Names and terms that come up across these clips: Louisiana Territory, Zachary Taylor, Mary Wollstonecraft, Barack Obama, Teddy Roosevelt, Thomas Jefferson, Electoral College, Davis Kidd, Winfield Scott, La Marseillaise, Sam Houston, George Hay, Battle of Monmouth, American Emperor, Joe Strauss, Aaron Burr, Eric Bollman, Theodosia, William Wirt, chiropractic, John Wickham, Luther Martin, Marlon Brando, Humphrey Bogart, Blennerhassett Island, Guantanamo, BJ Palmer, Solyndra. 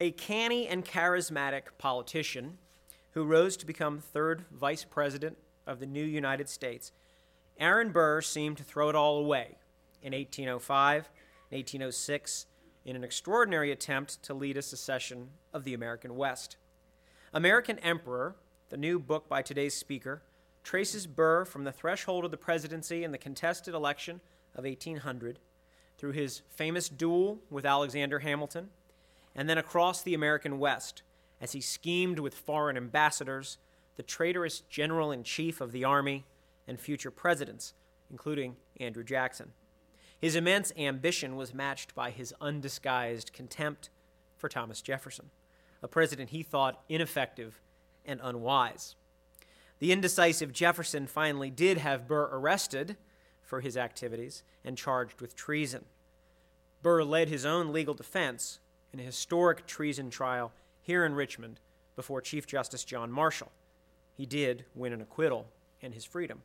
a canny and charismatic politician who rose to become third vice president of the new United States, Aaron Burr seemed to throw it all away in 1805 and 1806 in an extraordinary attempt to lead a secession of the American West. American Emperor, the new book by today's speaker, traces Burr from the threshold of the presidency in the contested election of 1800 through his famous duel with Alexander Hamilton, and then across the American West as he schemed with foreign ambassadors, the traitorous general-in-chief of the army, and future presidents, including Andrew Jackson. His immense ambition was matched by his undisguised contempt for Thomas Jefferson, a president he thought ineffective and unwise. The indecisive Jefferson finally did have Burr arrested for his activities and charged with treason. Burr led his own legal defense in a historic treason trial here in Richmond before Chief Justice John Marshall. He did win an acquittal and his freedom.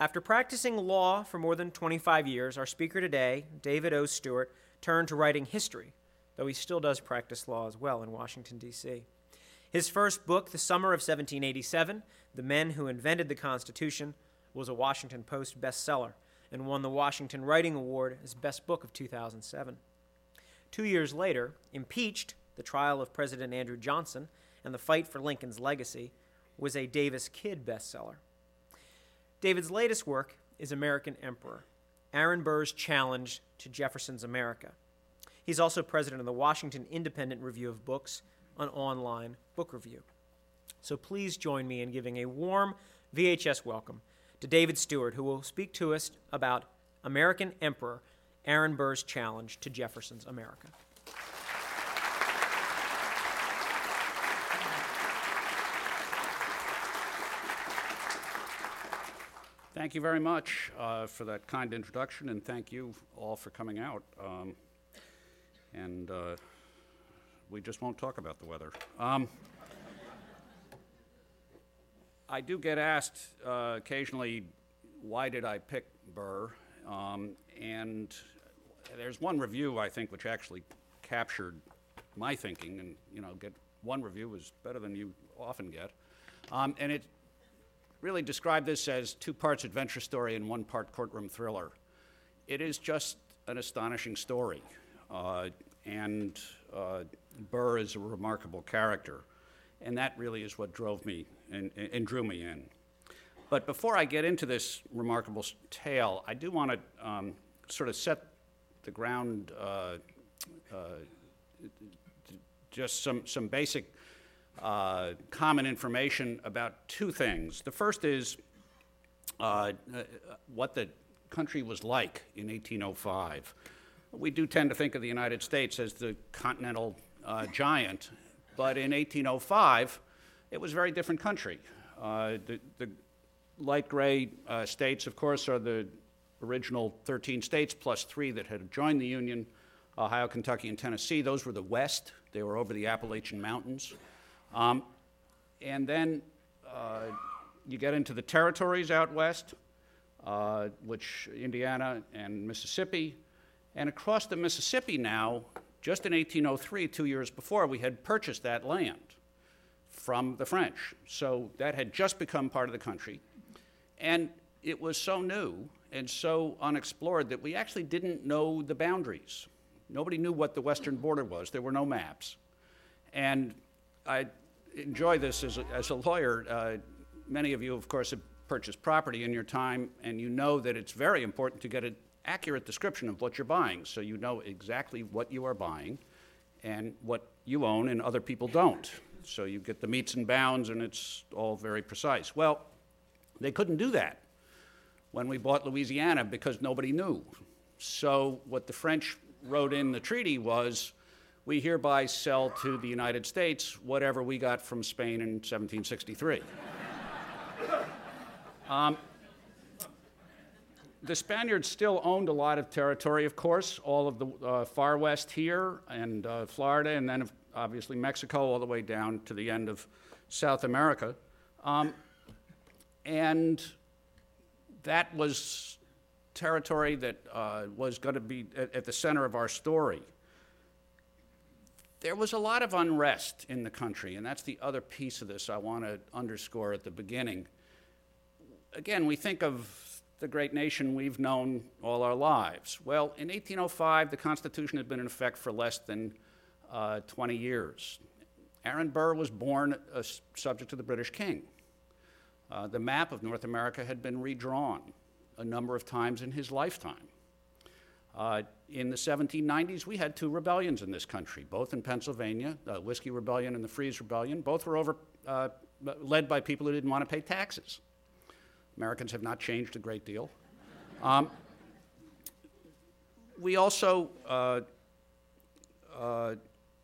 After practicing law for more than 25 years, our speaker today, David O. Stewart, turned to writing history, though he still does practice law as well in Washington, D.C. His first book, The Summer of 1787, The Men Who Invented the Constitution, was a Washington Post bestseller and won the Washington Writing Award as Best Book of 2007. 2 years later, Impeached, the trial of President Andrew Johnson, and the fight for Lincoln's legacy, was a Davis Kidd bestseller. David's latest work is American Emperor, Aaron Burr's challenge to Jefferson's America. He's also president of the Washington Independent Review of Books, an online book review. So please join me in giving a warm VHS welcome to David Stewart, who will speak to us about American Emperor, Aaron Burr's challenge to Jefferson's America. Thank you very much for that kind introduction, and thank you all for coming out. We just won't talk about the weather. I do get asked occasionally, why did I pick Burr? And there's one review, I think, which actually captured my thinking. And, you know, get one review is better than you often get. And it really described this as two parts adventure story and one part courtroom thriller. It is just an astonishing story. Burr is a remarkable character, and that really is what drove me and drew me in. But before I get into this remarkable tale, I do want to sort of set the ground, just some basic common information about two things. The first is what the country was like in 1805. We do tend to think of the United States as the continental giant, but in 1805, it was a very different country. The light gray states, of course, are the original 13 states plus three that had joined the Union, Ohio, Kentucky, and Tennessee. Those were the West. They were over the Appalachian Mountains. And then you get into the territories out west, which Indiana and Mississippi. And across the Mississippi now, just in 1803, 2 years before, we had purchased that land from the French. So that had just become part of the country. And it was so new and so unexplored that we actually didn't know the boundaries. Nobody knew what the western border was. There were no maps. And I enjoy this as a lawyer. Many of you, of course, have purchased property in your time, and you know that it's very important to get it accurate description of what you're buying, so you know exactly what you are buying and what you own and other people don't. So you get the meets and bounds, and it's all very precise. Well, they couldn't do that when we bought Louisiana because nobody knew. So what the French wrote in the treaty was, we hereby sell to the United States whatever we got from Spain in 1763. The Spaniards still owned a lot of territory, of course, all of the far west here and Florida, and then obviously Mexico all the way down to the end of South America. And that was territory that was going to be at the center of our story. there was a lot of unrest in the country, and that's the other piece of this I want to underscore at the beginning. Again, we think of the great nation we've known all our lives. Well, in 1805, the Constitution had been in effect for less than 20 years. Aaron Burr was born a subject of the British king. The map of North America had been redrawn a number of times in his lifetime. In the 1790s, we had two rebellions in this country, both in Pennsylvania, the Whiskey Rebellion and the Freeze Rebellion. Both were led by people who didn't want to pay taxes. Americans have not changed a great deal. We also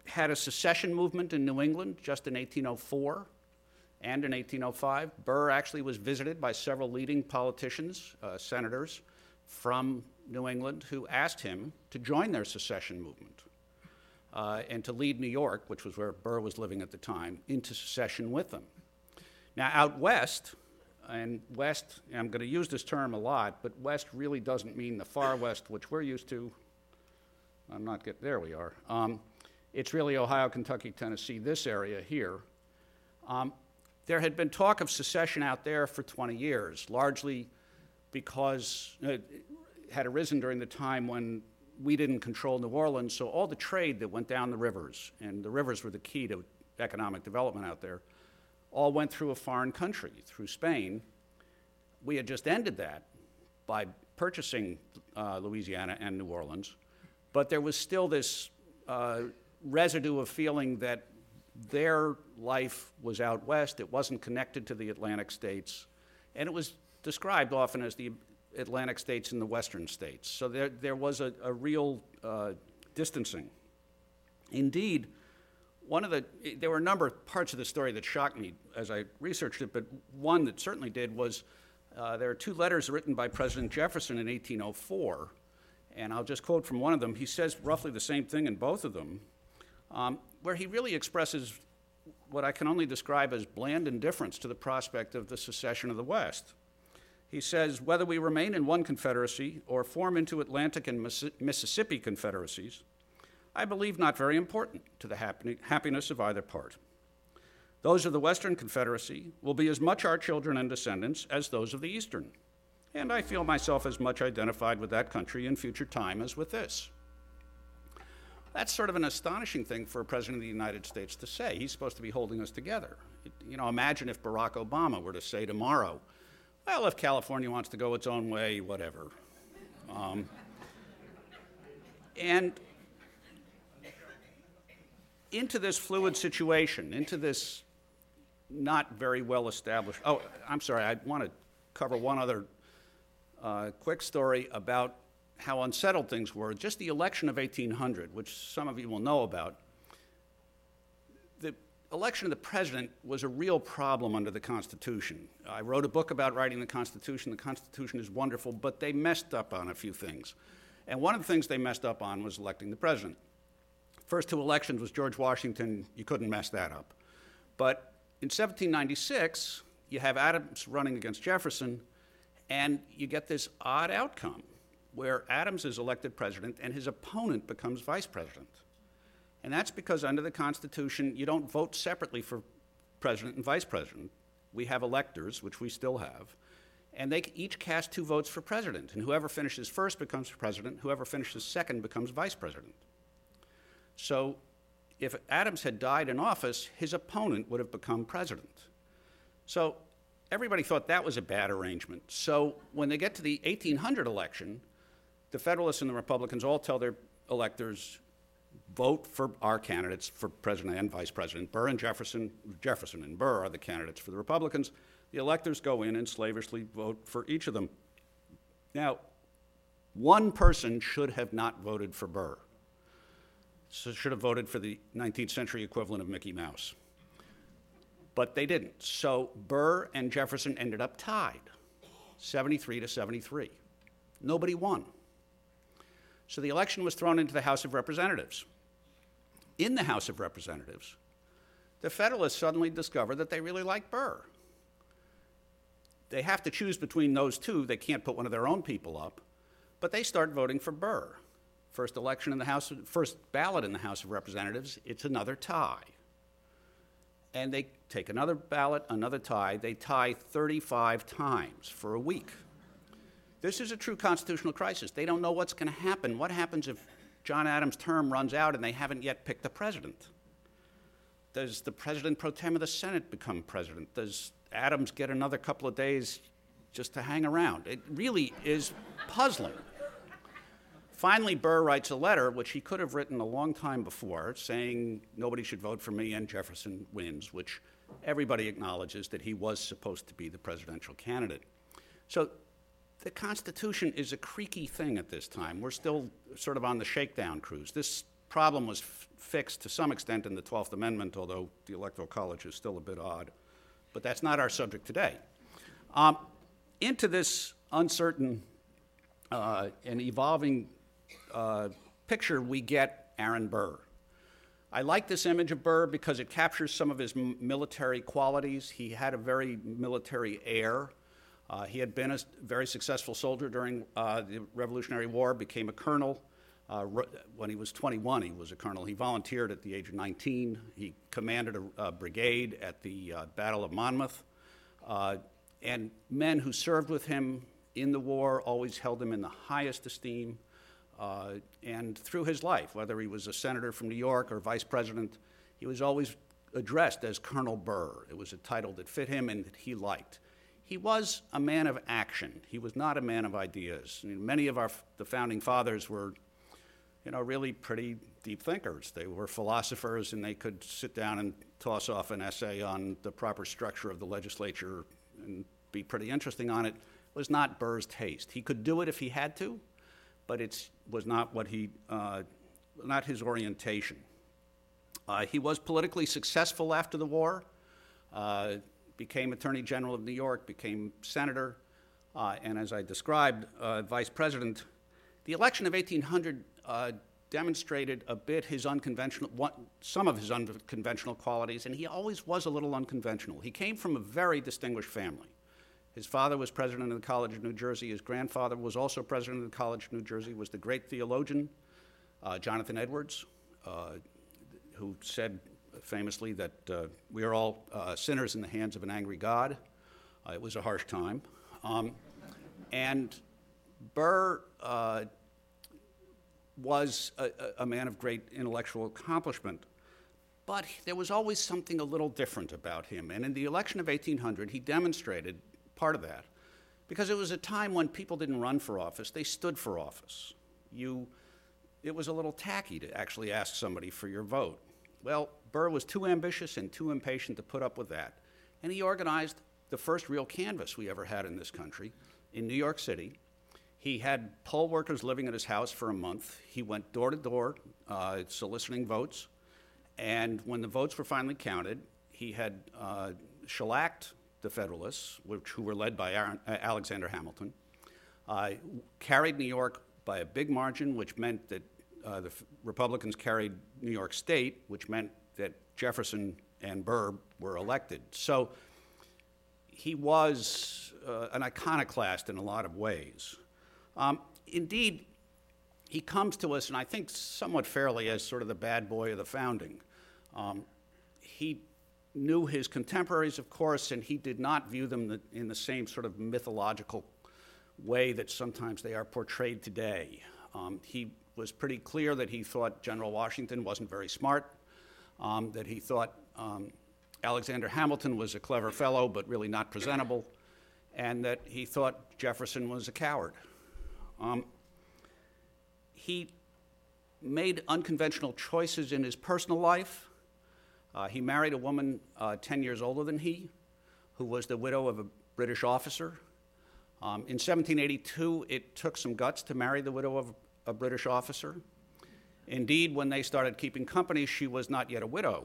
had a secession movement in New England just in 1804 and in 1805. Burr actually was visited by several leading politicians, senators from New England, who asked him to join their secession movement and to lead New York, which was where Burr was living at the time, into secession with them. Now, out west, and I'm going to use this term a lot, but west really doesn't mean the far west, which we're used to. There we are. It's really Ohio, Kentucky, Tennessee, this area here. There had been talk of secession out there for 20 years, largely because had arisen during the time when we didn't control New Orleans, so all the trade that went down the rivers, and the rivers were the key to economic development out there, all went through a foreign country, through Spain. We had just ended that by purchasing Louisiana and New Orleans, but there was still this residue of feeling that their life was out west, it wasn't connected to the Atlantic states, and it was described often as the Atlantic states and the western states. So there was a real distancing. Indeed, there were a number of parts of the story that shocked me as I researched it, but one that certainly did was there are two letters written by President Jefferson in 1804, and I'll just quote from one of them. He says roughly the same thing in both of them, where he really expresses what I can only describe as bland indifference to the prospect of the secession of the West. He says, whether we remain in one confederacy or form into Atlantic and Mississippi confederacies, I believe not very important to the happiness of either part. Those of the Western Confederacy will be as much our children and descendants as those of the Eastern, and I feel myself as much identified with that country in future time as with this. That's sort of an astonishing thing for a president of the United States to say. He's supposed to be holding us together. Imagine if Barack Obama were to say tomorrow, well, if California wants to go its own way, whatever. And into this fluid situation, into this not very well established, I want to cover one other quick story about how unsettled things were. Just the election of 1800, which some of you will know about, election of the president was a real problem under the Constitution. I wrote a book about writing the Constitution. The Constitution is wonderful, but they messed up on a few things. And one of the things they messed up on was electing the president. First two elections was George Washington. You couldn't mess that up. But in 1796, you have Adams running against Jefferson, and you get this odd outcome where Adams is elected president and his opponent becomes vice president. And that's because under the Constitution, you don't vote separately for president and vice president. We have electors, which we still have, and they each cast two votes for president, and whoever finishes first becomes president, whoever finishes second becomes vice president. So if Adams had died in office, his opponent would have become president. So everybody thought that was a bad arrangement. So when they get to the 1800 election, the Federalists and the Republicans all tell their electors, vote for our candidates for president and vice president. Burr and Jefferson and Burr are the candidates for the Republicans. The electors go in and slavishly vote for each of them. Now, one person should have not voted for Burr. So should have voted for the 19th century equivalent of Mickey Mouse. But they didn't. So Burr and Jefferson ended up tied, 73-73. Nobody won. So the election was thrown into the House of Representatives. In the House of Representatives, the Federalists suddenly discover that they really like Burr. They have to choose between those two. They can't put one of their own people up, but they start voting for Burr. First election in the House, first ballot in the House of Representatives, it's another tie. And they take another ballot, another tie. They tie 35 times for a week. This is a true constitutional crisis. They don't know what's going to happen. What happens if John Adams' term runs out and they haven't yet picked the president? Does the president pro tem of the Senate become president? Does Adams get another couple of days just to hang around? It really is puzzling. Finally, Burr writes a letter, which he could have written a long time before, saying nobody should vote for me and Jefferson wins, which everybody acknowledges that he was supposed to be the presidential candidate. So the Constitution is a creaky thing at this time. We're still sort of on the shakedown cruise. This problem was fixed to some extent in the 12th Amendment, although the Electoral College is still a bit odd. But that's not our subject today. Into this uncertain and evolving picture, we get Aaron Burr. I like this image of Burr because it captures some of his military qualities. He had a very military air. He had been a very successful soldier during the Revolutionary War, became a colonel. When he was 21, he was a colonel. He volunteered at the age of 19. He commanded a brigade at the Battle of Monmouth. And men who served with him in the war always held him in the highest esteem. And through his life, whether he was a senator from New York or vice president, he was always addressed as Colonel Burr. It was a title that fit him and that he liked. He was a man of action. He was not a man of ideas. I mean, many of the founding fathers were, really pretty deep thinkers. They were philosophers, and they could sit down and toss off an essay on the proper structure of the legislature and be pretty interesting on it. It was not Burr's taste. He could do it if he had to, but it was not what not his orientation. He was politically successful after the war, became Attorney General of New York, became senator, and as I described, vice president. The election of 1800 demonstrated a bit his some of his unconventional qualities, and he always was a little unconventional. He came from a very distinguished family. His father was president of the College of New Jersey. His grandfather was also president of the College of New Jersey, was the great theologian, Jonathan Edwards, who said famously that we are all sinners in the hands of an angry God. It was a harsh time. And Burr was a man of great intellectual accomplishment. But there was always something a little different about him. And in the election of 1800, he demonstrated part of that, because it was a time when people didn't run for office, they stood for office. It was a little tacky to actually ask somebody for your vote. Well, Burr was too ambitious and too impatient to put up with that, and he organized the first real canvass we ever had in this country in New York City. He had poll workers living at his house for a month. He went door to door soliciting votes, and when the votes were finally counted, he had shellacked the Federalists, who were led by Alexander Hamilton, carried New York by a big margin, which meant that the Republicans carried New York State, which meant that Jefferson and Burr were elected. So he was an iconoclast in a lot of ways. Indeed, he comes to us, and I think somewhat fairly, as sort of the bad boy of the founding. He knew his contemporaries, of course, and he did not view them in the same sort of mythological way that sometimes they are portrayed today. He was pretty clear that he thought General Washington wasn't very smart, that he thought Alexander Hamilton was a clever fellow but really not presentable, and that he thought Jefferson was a coward. He made unconventional choices in his personal life. He married a woman 10 years older than he, who was the widow of a British officer. In 1782, it took some guts to marry the widow of a British officer. Indeed, when they started keeping company, she was not yet a widow.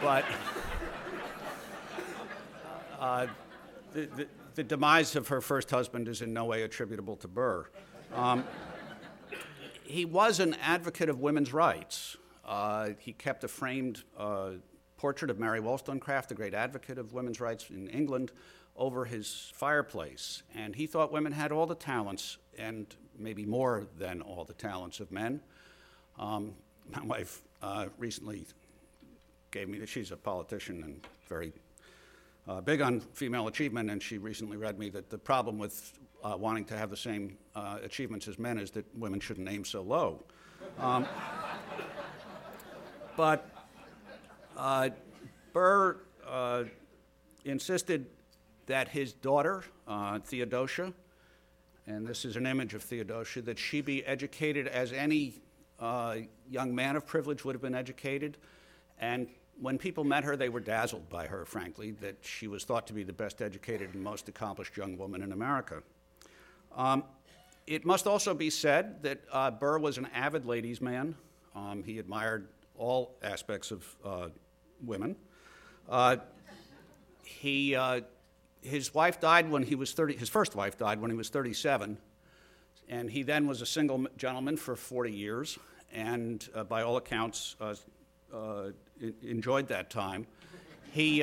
But the demise of her first husband is in no way attributable to Burr. He was an advocate of women's rights. He kept a framed portrait of Mary Wollstonecraft, the great advocate of women's rights in England, over his fireplace. And he thought women had all the talents and maybe more than all the talents of men. My wife recently gave me, she's a politician and very big on female achievement, and she recently read me that the problem with wanting to have the same achievements as men is that women shouldn't aim so low. But Burr insisted that his daughter, Theodosia, and this is an image of Theodosia, that she be educated as any young man of privilege would have been educated. And when people met her, they were dazzled by her, frankly, that she was thought to be the best educated and most accomplished young woman in America. It must also be said that Burr was an avid ladies' man. He admired all aspects of women. His wife died when he was 30. His first wife died when he was 37, and he then was a single gentleman for 40 years, and by all accounts enjoyed that time. He,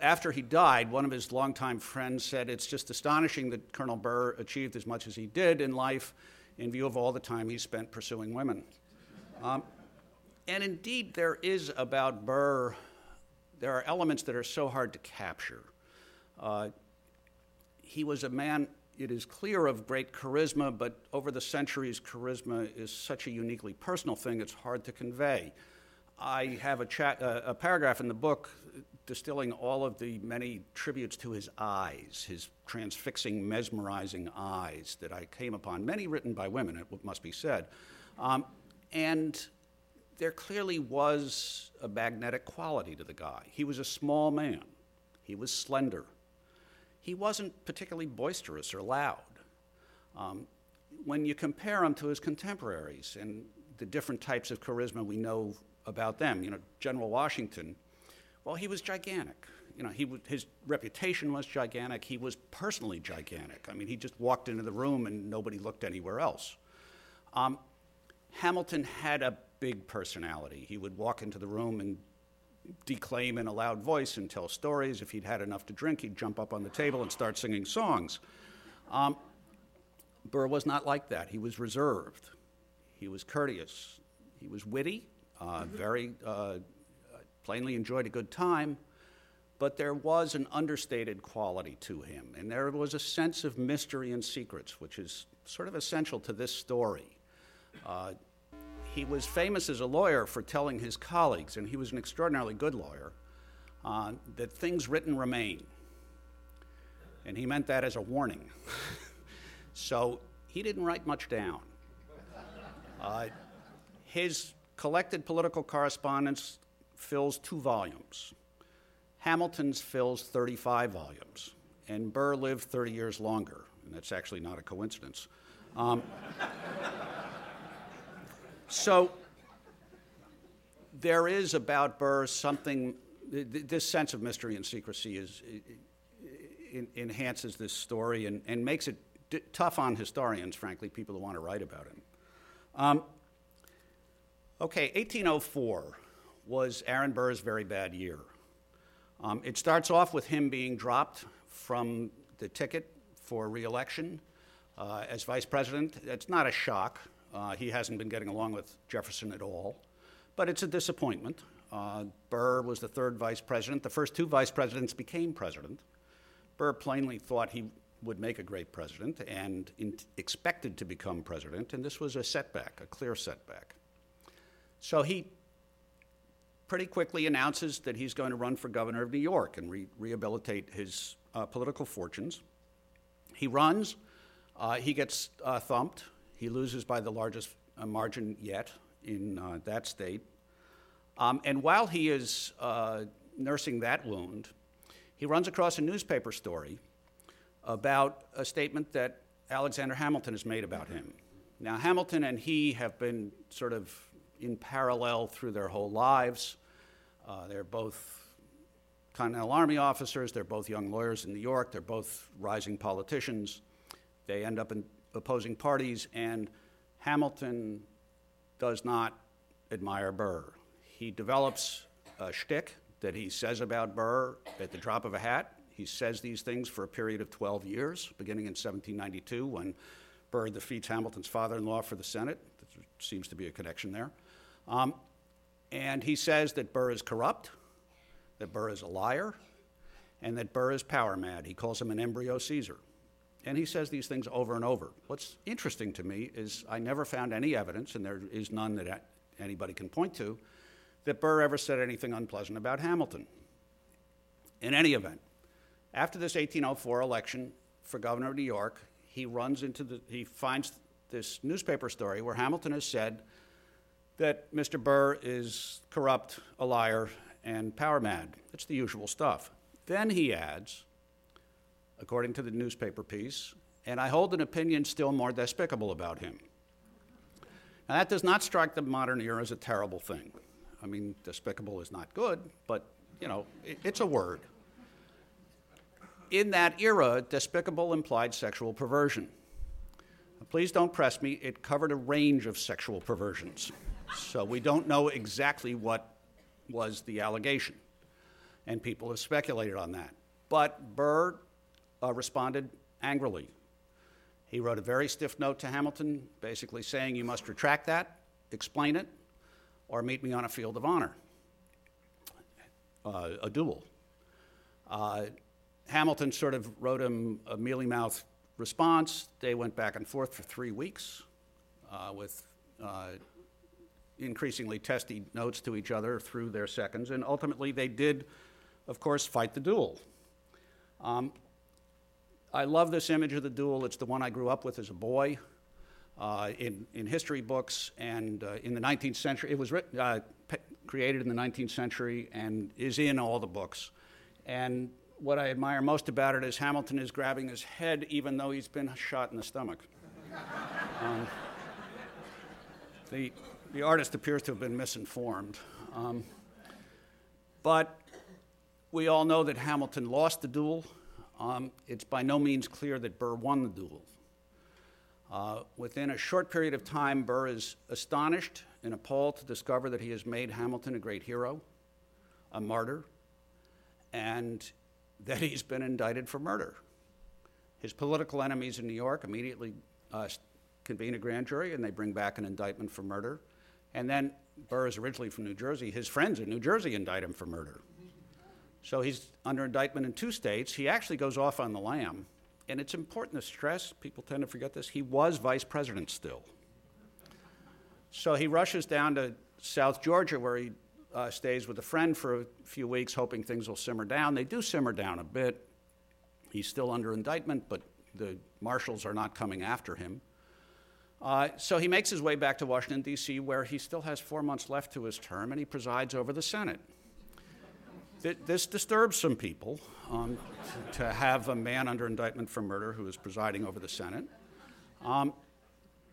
after he died, one of his longtime friends said, "It's just astonishing that Colonel Burr achieved as much as he did in life, in view of all the time he spent pursuing women." And indeed, there is about Burr, there are elements that are so hard to capture. He was a man, it is clear, of great charisma, but over the centuries, charisma is such a uniquely personal thing, it's hard to convey. I have a paragraph in the book distilling all of the many tributes to his eyes, his transfixing, mesmerizing eyes that I came upon, many written by women, it must be said. And there clearly was a magnetic quality to the guy. He was a small man. He was slender. He wasn't particularly boisterous or loud. When you compare him to his contemporaries and the different types of charisma we know about them, you know, General Washington, well, he was gigantic. You know, his reputation was gigantic. He was personally gigantic. I mean, he just walked into the room and nobody looked anywhere else. Hamilton had a big personality. He would walk into the room and declaim in a loud voice and tell stories. If he'd had enough to drink, he'd jump up on the table and start singing songs. Burr was not like that. He was reserved. He was courteous. He was witty, very plainly enjoyed a good time, but there was an understated quality to him, and there was a sense of mystery and secrets, which is sort of essential to this story. He was famous as a lawyer for telling his colleagues, and he was an extraordinarily good lawyer, that things written remain. And he meant that as a warning. So he didn't write much down. His collected political correspondence fills 2 volumes. Hamilton's fills 35 volumes. And Burr lived 30 years longer. And that's actually not a coincidence. So there is about Burr something, this sense of mystery and secrecy enhances this story and makes it tough on historians, frankly, people who want to write about him. 1804 was Aaron Burr's very bad year. It starts off with him being dropped from the ticket for re-election as vice president. That's not a shock. He hasn't been getting along with Jefferson at all, but it's a disappointment. Burr was the 3rd vice president. The first 2 vice presidents became president. Burr plainly thought he would make a great president and expected to become president, and this was a setback, a clear setback. So he pretty quickly announces that he's going to run for governor of New York and rehabilitate his political fortunes. He runs. He gets thumped. He loses by the largest margin yet in that state. And while he is nursing that wound, he runs across a newspaper story about a statement that Alexander Hamilton has made about him. Now, Hamilton and he have been sort of in parallel through their whole lives. They're both Continental Army officers. They're both young lawyers in New York. They're both rising politicians. They end up in opposing parties, and Hamilton does not admire Burr. He develops a shtick that he says about Burr at the drop of a hat. He says these things for a period of 12 years, beginning in 1792, when Burr defeats Hamilton's father-in-law for the Senate. There seems to be a connection there. And he says that Burr is corrupt, that Burr is a liar, and that Burr is power mad. He calls him an embryo Caesar. And he says these things over and over. What's interesting to me is I never found any evidence, and there is none that anybody can point to, that Burr ever said anything unpleasant about Hamilton. In any event, after this 1804 election for governor of New York, he finds this newspaper story where Hamilton has said that Mr. Burr is corrupt, a liar, and power mad. It's the usual stuff. Then he adds, according to the newspaper piece, and I hold an opinion still more despicable about him. Now, that does not strike the modern era as a terrible thing. I mean, despicable is not good, but, you know, it's a word. In that era, despicable implied sexual perversion. Now, please don't press me. It covered a range of sexual perversions. So we don't know exactly what was the allegation. And people have speculated on that. But Burr responded angrily. He wrote a very stiff note to Hamilton, basically saying, you must retract that, explain it, or meet me on a field of honor, a duel. Hamilton sort of wrote him a mealy-mouthed response. They went back and forth for 3 weeks with increasingly testy notes to each other through their seconds, and ultimately they did, of course, fight the duel. I love this image of the duel. It's the one I grew up with as a boy in history books, and in the 19th century. It was created in the 19th century and is in all the books. And what I admire most about it is Hamilton is grabbing his head even though he's been shot in the stomach. The artist appears to have been misinformed. But we all know that Hamilton lost the duel. It's by no means clear that Burr won the duel. Within a short period of time, Burr is astonished and appalled to discover that he has made Hamilton a great hero, a martyr, and that he's been indicted for murder. His political enemies in New York immediately convene a grand jury, and they bring back an indictment for murder. And then Burr is originally from New Jersey. His friends in New Jersey indict him for murder. So he's under indictment in 2 states. He actually goes off on the lam. And it's important to stress, people tend to forget this, he was vice president still. So he rushes down to South Georgia where he stays with a friend for a few weeks, hoping things will simmer down. They do simmer down a bit. He's still under indictment, but the marshals are not coming after him. So he makes his way back to Washington, D.C., where he still has 4 months left to his term, and he presides over the Senate. This disturbs some people, to have a man under indictment for murder who is presiding over the Senate.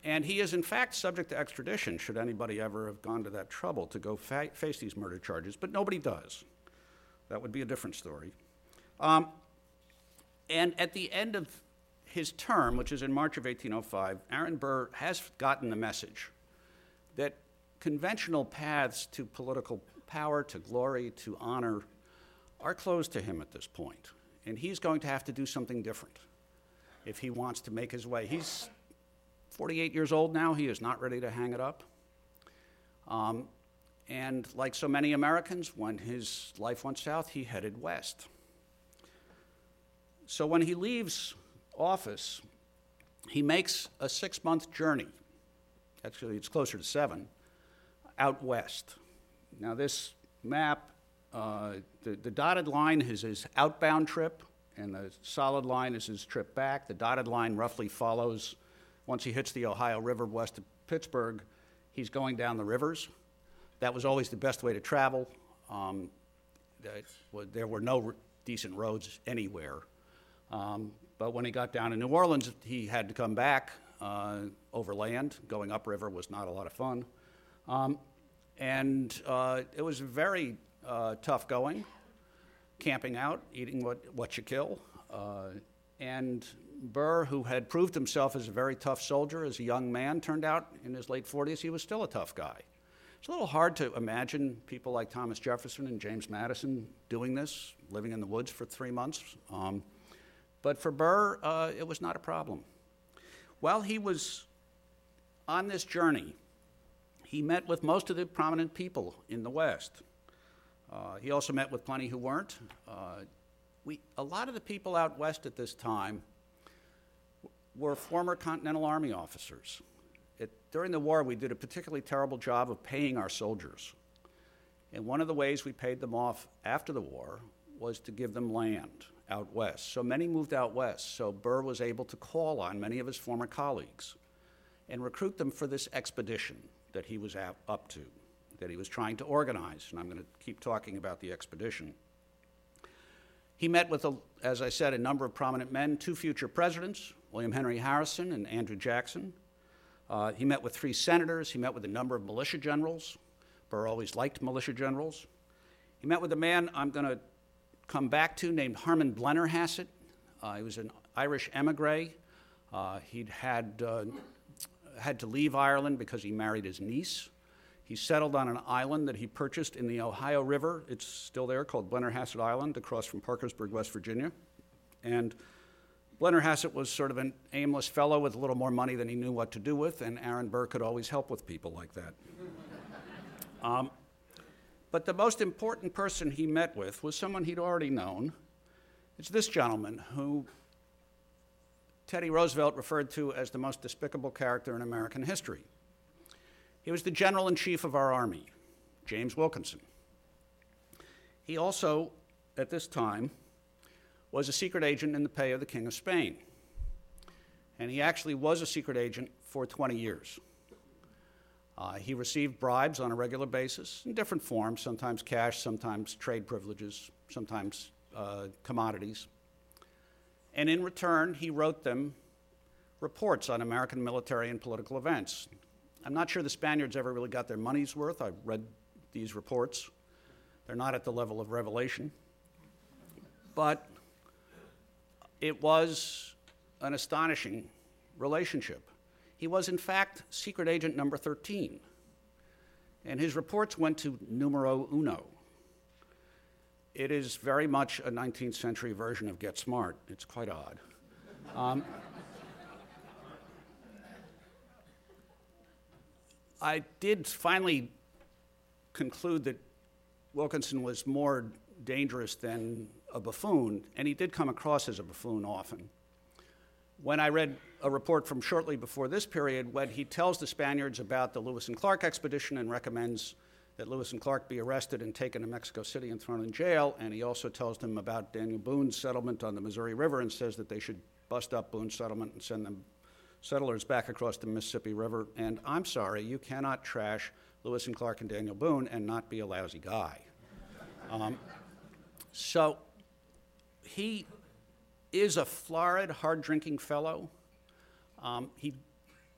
And he is, in fact, subject to extradition, should anybody ever have gone to that trouble to go face these murder charges, but nobody does. That would be a different story. And at the end of his term, which is in March of 1805, Aaron Burr has gotten the message that conventional paths to political power, to glory, to honor are closed to him at this point. And he's going to have to do something different if he wants to make his way. He's 48 years old now. He is not ready to hang it up. And like so many Americans, when his life went south, he headed west. So when he leaves office, he makes a 6-month journey, actually it's closer to 7, out west. Now this map, the dotted line is his outbound trip, and the solid line is his trip back. The dotted line roughly follows, once he hits the Ohio River west of Pittsburgh, he's going down the rivers. That was always the best way to travel. There were no decent roads anywhere. But when he got down in New Orleans, he had to come back over land. Going upriver was not a lot of fun. And it was very tough going, camping out, eating what you kill. And Burr, who had proved himself as a very tough soldier as a young man, turned out in his late 40s he was still a tough guy. It's a little hard to imagine people like Thomas Jefferson and James Madison doing this, living in the woods for 3 months. But for Burr, it was not a problem. While he was on this journey, he met with most of the prominent people in the West. He also met with plenty who weren't. A lot of the people out West at this time were former Continental Army officers. During the war, we did a particularly terrible job of paying our soldiers. And one of the ways we paid them off after the war was to give them land out West. So many moved out West, so Burr was able to call on many of his former colleagues and recruit them for this expedition that he was up to, that he was trying to organize, and I'm going to keep talking about the expedition. He met with, as I said, a number of prominent men, two future presidents, William Henry Harrison and Andrew Jackson. He met with three senators. He met with a number of militia generals. Burr always liked militia generals. He met with a man I'm going to come back to named Harman Blennerhassett. He was an Irish emigre. He'd had to leave Ireland because he married his niece. He settled on an island that he purchased in the Ohio River. It's still there, called Blennerhassett Island, across from Parkersburg, West Virginia. And Blennerhassett was sort of an aimless fellow with a little more money than he knew what to do with, and Aaron Burr could always help with people like that. But the most important person he met with was someone he'd already known. It's this gentleman who Teddy Roosevelt referred to as the most despicable character in American history. He was the General-in-Chief of our Army, James Wilkinson. He also, at this time, was a secret agent in the pay of the King of Spain. And he actually was a secret agent for 20 years. He received bribes on a regular basis in different forms, sometimes cash, sometimes trade privileges, sometimes commodities. And in return, he wrote them reports on American military and political events. I'm not sure the Spaniards ever really got their money's worth. I've read these reports. They're not at the level of revelation. But it was an astonishing relationship. He was, in fact, secret agent number 13. And his reports went to numero uno. It is very much a 19th century version of Get Smart. It's quite odd. I did finally conclude that Wilkinson was more dangerous than a buffoon, and he did come across as a buffoon often. When I read a report from shortly before this period when he tells the Spaniards about the Lewis and Clark expedition and recommends that Lewis and Clark be arrested and taken to Mexico City and thrown in jail, and he also tells them about Daniel Boone's settlement on the Missouri River and says that they should bust up Boone's settlement and send them settlers back across the Mississippi River. And I'm sorry, you cannot trash Lewis and Clark and Daniel Boone and not be a lousy guy. So he is a florid, hard-drinking fellow. He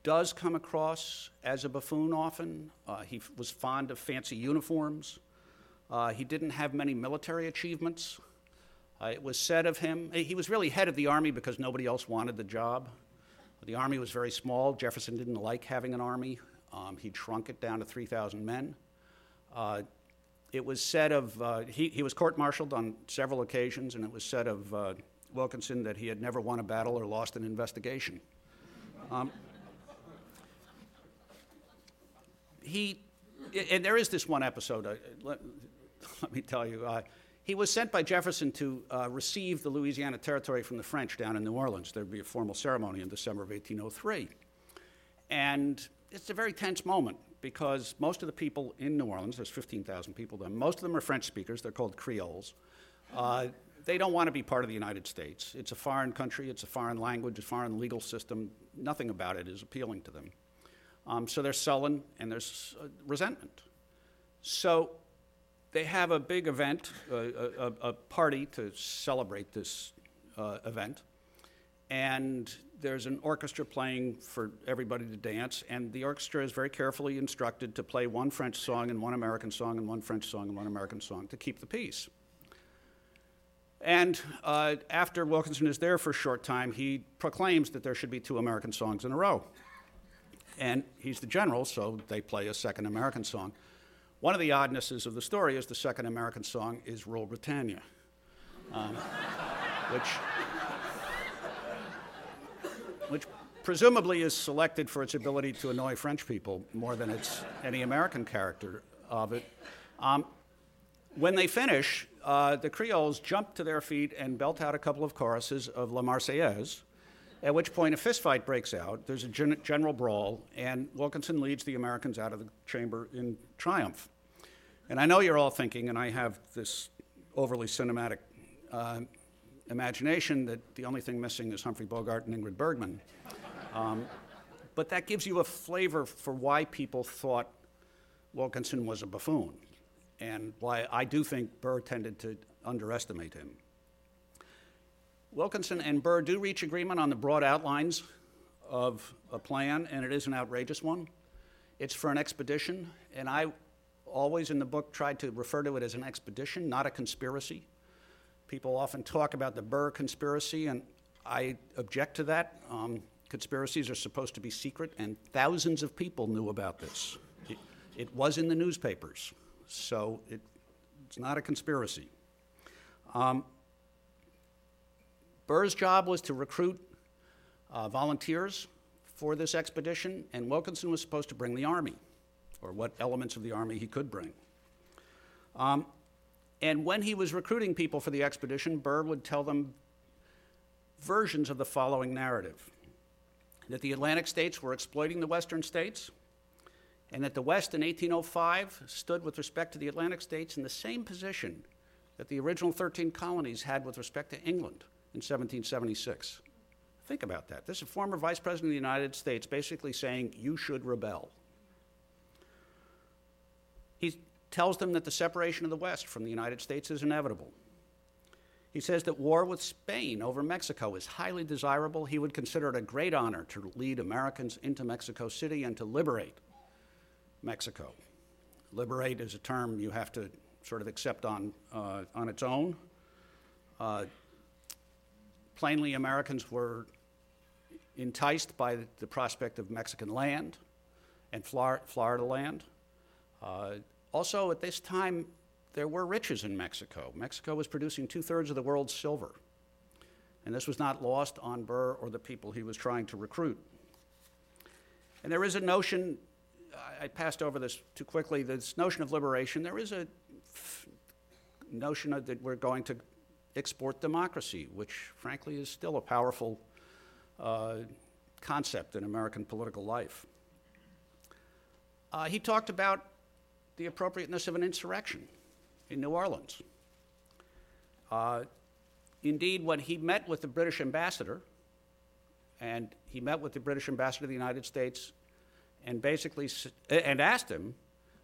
does come across as a buffoon often. He was fond of fancy uniforms. He didn't have many military achievements. It was said of him, he was really head of the Army because nobody else wanted the job. The Army was very small. Jefferson didn't like having an army. He'd shrunk it down to 3,000 men. It was said of, he was court-martialed on several occasions, and it was said of Wilkinson that he had never won a battle or lost an investigation. And there is this one episode, let me tell you. He was sent by Jefferson to receive the Louisiana Territory from the French down in New Orleans. There'd be a formal ceremony in December of 1803. And it's a very tense moment because most of the people in New Orleans, there's 15,000 people there, most of them are French speakers. They're called Creoles. They don't want to be part of the United States. It's a foreign country. It's a foreign language, a foreign legal system. Nothing about it is appealing to them. So they're sullen and there's resentment. So they have a big event, a party to celebrate this event, and there's an orchestra playing for everybody to dance, and the orchestra is very carefully instructed to play one French song and one American song and one French song and one American song to keep the peace. And after Wilkinson is there for a short time, he proclaims that there should be two American songs in a row. And he's the general, so they play a second American song. One of the oddnesses of the story is the second American song is Rule Britannia, which presumably is selected for its ability to annoy French people more than its any American character of it. When they finish, the Creoles jump to their feet and belt out a couple of choruses of La Marseillaise, at which point a fistfight breaks out. There's a general brawl, and Wilkinson leads the Americans out of the chamber in triumph. And I know you're all thinking, and I have this overly cinematic imagination, that the only thing missing is Humphrey Bogart and Ingrid Bergman. But that gives you a flavor for why people thought Wilkinson was a buffoon, and why I do think Burr tended to underestimate him. Wilkinson and Burr do reach agreement on the broad outlines of a plan, and it is an outrageous one. It's for an expedition, and I always in the book tried to refer to it as an expedition, not a conspiracy. People often talk about the Burr conspiracy, and I object to that. Conspiracies are supposed to be secret, and thousands of people knew about this. It was in the newspapers, so it's not a conspiracy. Burr's job was to recruit volunteers for this expedition, and Wilkinson was supposed to bring the army, or what elements of the army he could bring. And when he was recruiting people for the expedition, Burr would tell them versions of the following narrative: that the Atlantic states were exploiting the Western states, and that the West in 1805 stood with respect to the Atlantic states in the same position that the original 13 colonies had with respect to England in 1776. Think about that. This is a former Vice President of the United States basically saying, you should rebel. He tells them that the separation of the West from the United States is inevitable. He says that war with Spain over Mexico is highly desirable. He would consider it a great honor to lead Americans into Mexico City and to liberate Mexico. Liberate is a term you have to sort of accept on its own. Plainly, Americans were enticed by the prospect of Mexican land and Florida land. Also, at this time, there were riches in Mexico. Mexico was producing 2/3 of the world's silver. And this was not lost on Burr or the people he was trying to recruit. And there is a notion, I passed over this too quickly, this notion of liberation. There is a notion that we're going to export democracy, which frankly is still a powerful concept in American political life. He talked about the appropriateness of an insurrection in New Orleans. Indeed, when he met with the British ambassador, and he met with the British ambassador to the United States and basically asked him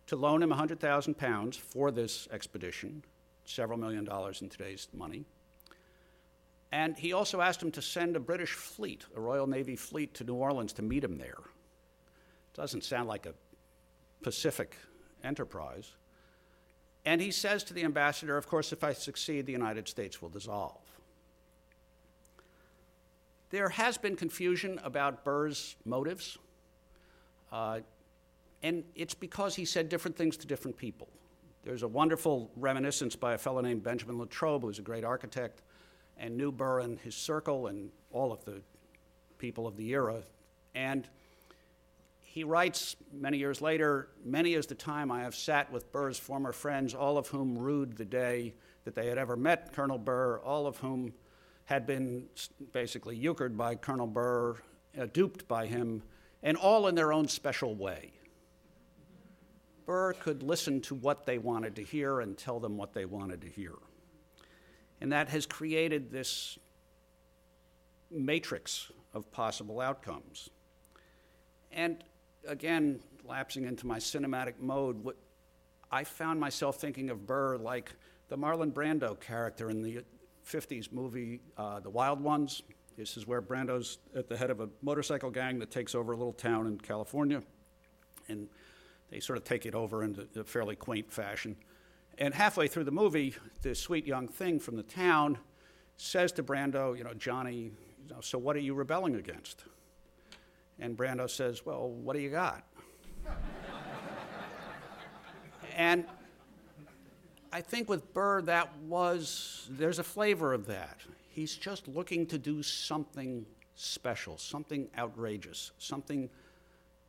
to loan him 100,000 pounds for this expedition, several million dollars in today's money. And he also asked him to send a British fleet, a Royal Navy fleet, to New Orleans to meet him there. Doesn't sound like a Pacific enterprise. And he says to the ambassador, of course, if I succeed, the United States will dissolve. There has been confusion about Burr's motives, and it's because he said different things to different people. There's a wonderful reminiscence by a fellow named Benjamin Latrobe, who's a great architect and knew Burr and his circle and all of the people of the era. And he writes many years later, many is the time I have sat with Burr's former friends, all of whom rued the day that they had ever met Colonel Burr, all of whom had been basically euchred by Colonel Burr, duped by him, and all in their own special way. Burr could listen to what they wanted to hear and tell them what they wanted to hear. And that has created this matrix of possible outcomes. And again, lapsing into my cinematic mode, I found myself thinking of Burr like the Marlon Brando character in the 50s movie, The Wild Ones. This is where Brando's at the head of a motorcycle gang that takes over a little town in California. And they sort of take it over in a fairly quaint fashion. And halfway through the movie, this sweet young thing from the town says to Brando, Johnny, so what are you rebelling against? And Brando says, well, what do you got? And I think with Burr, there's a flavor of that. He's just looking to do something special, something outrageous, something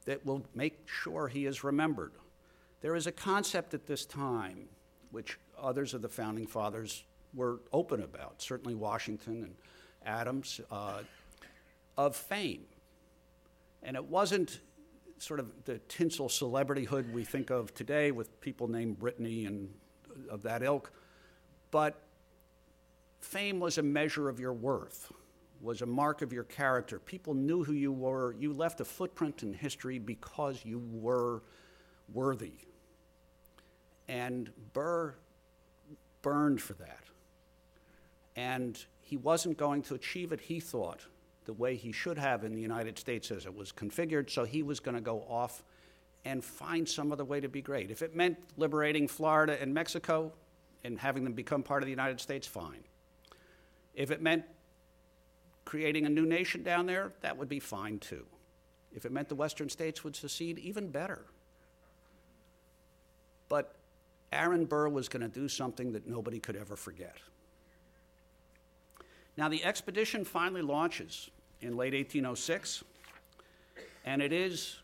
that will make sure he is remembered. There is a concept at this time which others of the founding fathers were open about, certainly Washington and Adams, of fame. And it wasn't sort of the tinsel celebrityhood we think of today with people named Brittany and of that ilk, but fame was a measure of your worth, was a mark of your character. People knew who you were. You left a footprint in history because you were worthy. And Burr burned for that. And he wasn't going to achieve it, he thought, the way he should have in the United States as it was configured, so he was going to go off and find some other way to be great. If it meant liberating Florida and Mexico and having them become part of the United States, fine. If it meant creating a new nation down there, that would be fine too. If it meant the Western states would secede, even better. But Aaron Burr was going to do something that nobody could ever forget. Now, the expedition finally launches in late 1806, and it is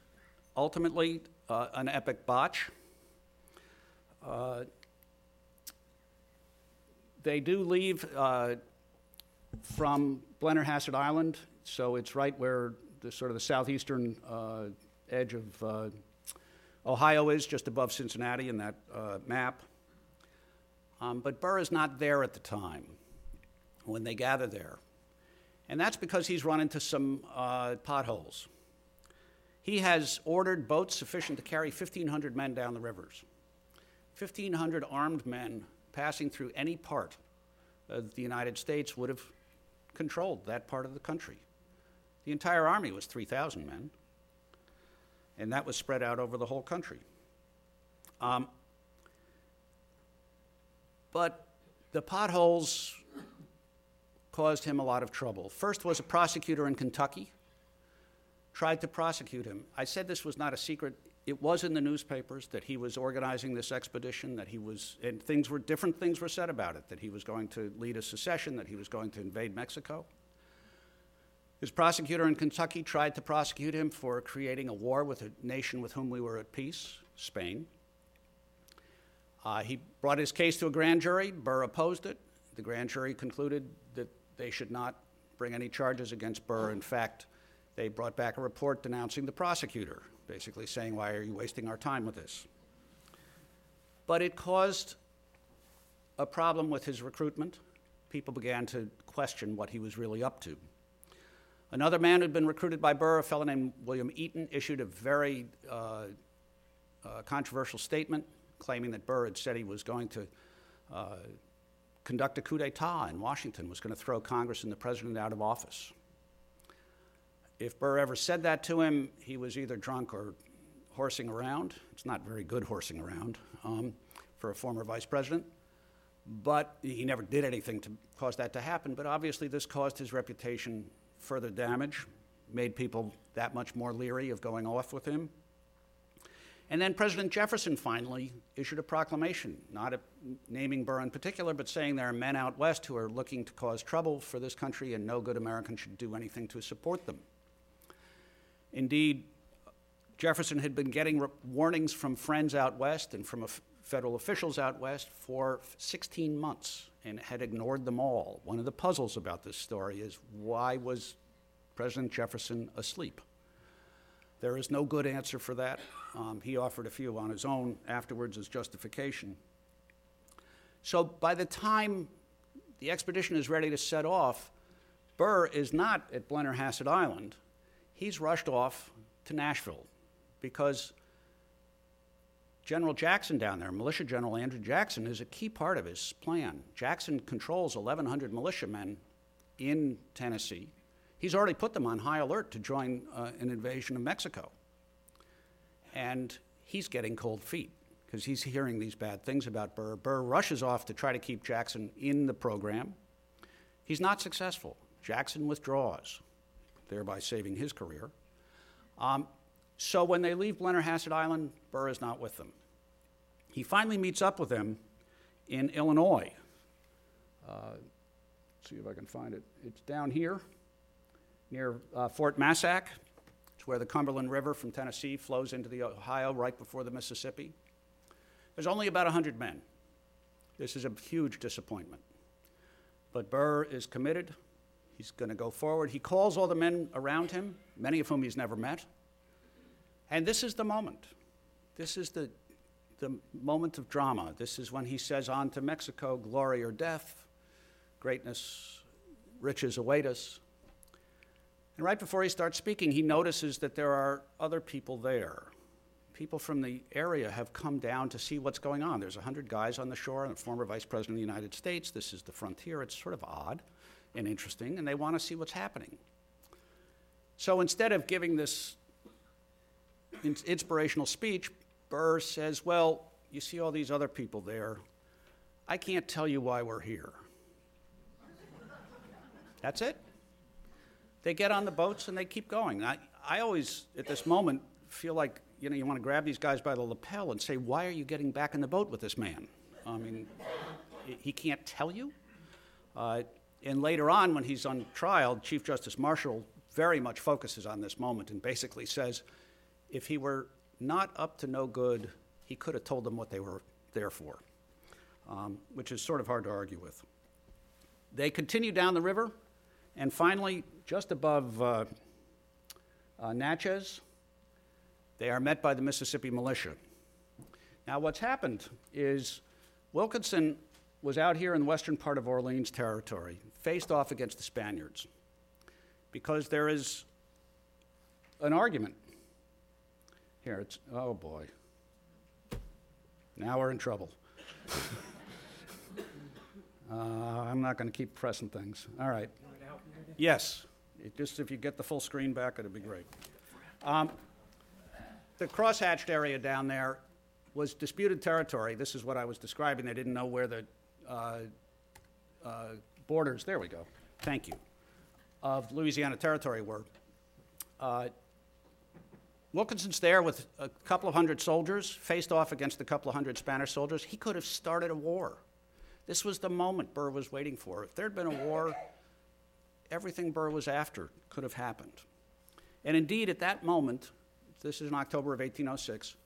ultimately an epic botch. They do leave from Blennerhassett Island, so it's right where the sort of the southeastern edge of Ohio is, just above Cincinnati in that map. But Burr is not there at the time when they gather there. And that's because he's run into some potholes. He has ordered boats sufficient to carry 1,500 men down the rivers. 1,500 armed men passing through any part of the United States would have controlled that part of the country. The entire army was 3,000 men, and that was spread out over the whole country. But the potholes caused him a lot of trouble. First was a prosecutor in Kentucky. Tried to prosecute him. I said this was not a secret. It was in the newspapers that he was organizing this expedition, that he was, and things were, different things were said about it, that he was going to lead a secession, that he was going to invade Mexico. His prosecutor in Kentucky tried to prosecute him for creating a war with a nation with whom we were at peace, Spain. He brought his case to a grand jury. Burr opposed it. The grand jury concluded that they should not bring any charges against Burr. In fact, they brought back a report denouncing the prosecutor, basically saying, why are you wasting our time with this? But it caused a problem with his recruitment. People began to question what he was really up to. Another man who'd been recruited by Burr, a fellow named William Eaton, issued a very controversial statement claiming that Burr had said he was going to conduct a coup d'etat in Washington, was going to throw Congress and the president out of office. If Burr ever said that to him, he was either drunk or horsing around. It's not very good horsing around for a former vice president, but he never did anything to cause that to happen. But obviously this caused his reputation further damage, made people that much more leery of going off with him. And then President Jefferson finally issued a proclamation, not naming Burr in particular, but saying there are men out west who are looking to cause trouble for this country and no good American should do anything to support them. Indeed, Jefferson had been getting warnings from friends out west and from federal officials out west for 16 months and had ignored them all. One of the puzzles about this story is, why was President Jefferson asleep? There is no good answer for that. He offered a few on his own afterwards as justification. So by the time the expedition is ready to set off, Burr is not at Blennerhassett Island. He's rushed off to Nashville because General Jackson down there, Militia General Andrew Jackson, is a key part of his plan. Jackson controls 1,100 militiamen in Tennessee. He's already put them on high alert to join an invasion of Mexico. And he's getting cold feet because he's hearing these bad things about Burr. Burr rushes off to try to keep Jackson in the program. He's not successful. Jackson withdraws, thereby saving his career. So when they leave Blennerhassett Island, Burr is not with them. He finally meets up with them in Illinois. Let's see if I can find it. It's down here. near Fort Massac. It's where the Cumberland River from Tennessee flows into the Ohio right before the Mississippi. There's only about 100 men. This is a huge disappointment. But Burr is committed. He's going to go forward. He calls all the men around him, many of whom he's never met. And this is the moment. This is the moment of drama. This is when he says, "On to Mexico, glory or death, greatness, riches await us." And right before he starts speaking, he notices that there are other people there. People from the area have come down to see what's going on. There's 100 guys on the shore and a former vice president of the United States. This is the frontier. It's sort of odd and interesting, and they want to see what's happening. So instead of giving this inspirational speech, Burr says, "Well, you see all these other people there. I can't tell you why we're here." That's it. They get on the boats and they keep going. I always, at this moment, feel like, you know, you want to grab these guys by the lapel and say, "Why are you getting back in the boat with this man? I mean, he can't tell you?" And later on, when he's on trial, Chief Justice Marshall very much focuses on this moment and basically says, if he were not up to no good, he could have told them what they were there for, which is sort of hard to argue with. They continue down the river. And finally, just above Natchez, they are met by the Mississippi militia. Now, what's happened is Wilkinson was out here in the western part of Orleans Territory, faced off against the Spaniards, because there is an argument here. It's, oh boy, now we're in trouble. I'm not going to keep pressing things. All right. Yes. Just if you get the full screen back, it'd be great. The crosshatched area down there was disputed territory. This is what I was describing. They didn't know where the borders, there we go, thank you, of Louisiana Territory were. Wilkinson's there with a couple of hundred soldiers, faced off against a couple of hundred Spanish soldiers. He could have started a war. This was the moment Burr was waiting for. If there'd been a war, everything Burr was after could have happened. And indeed, at that moment, this is in October of 1806,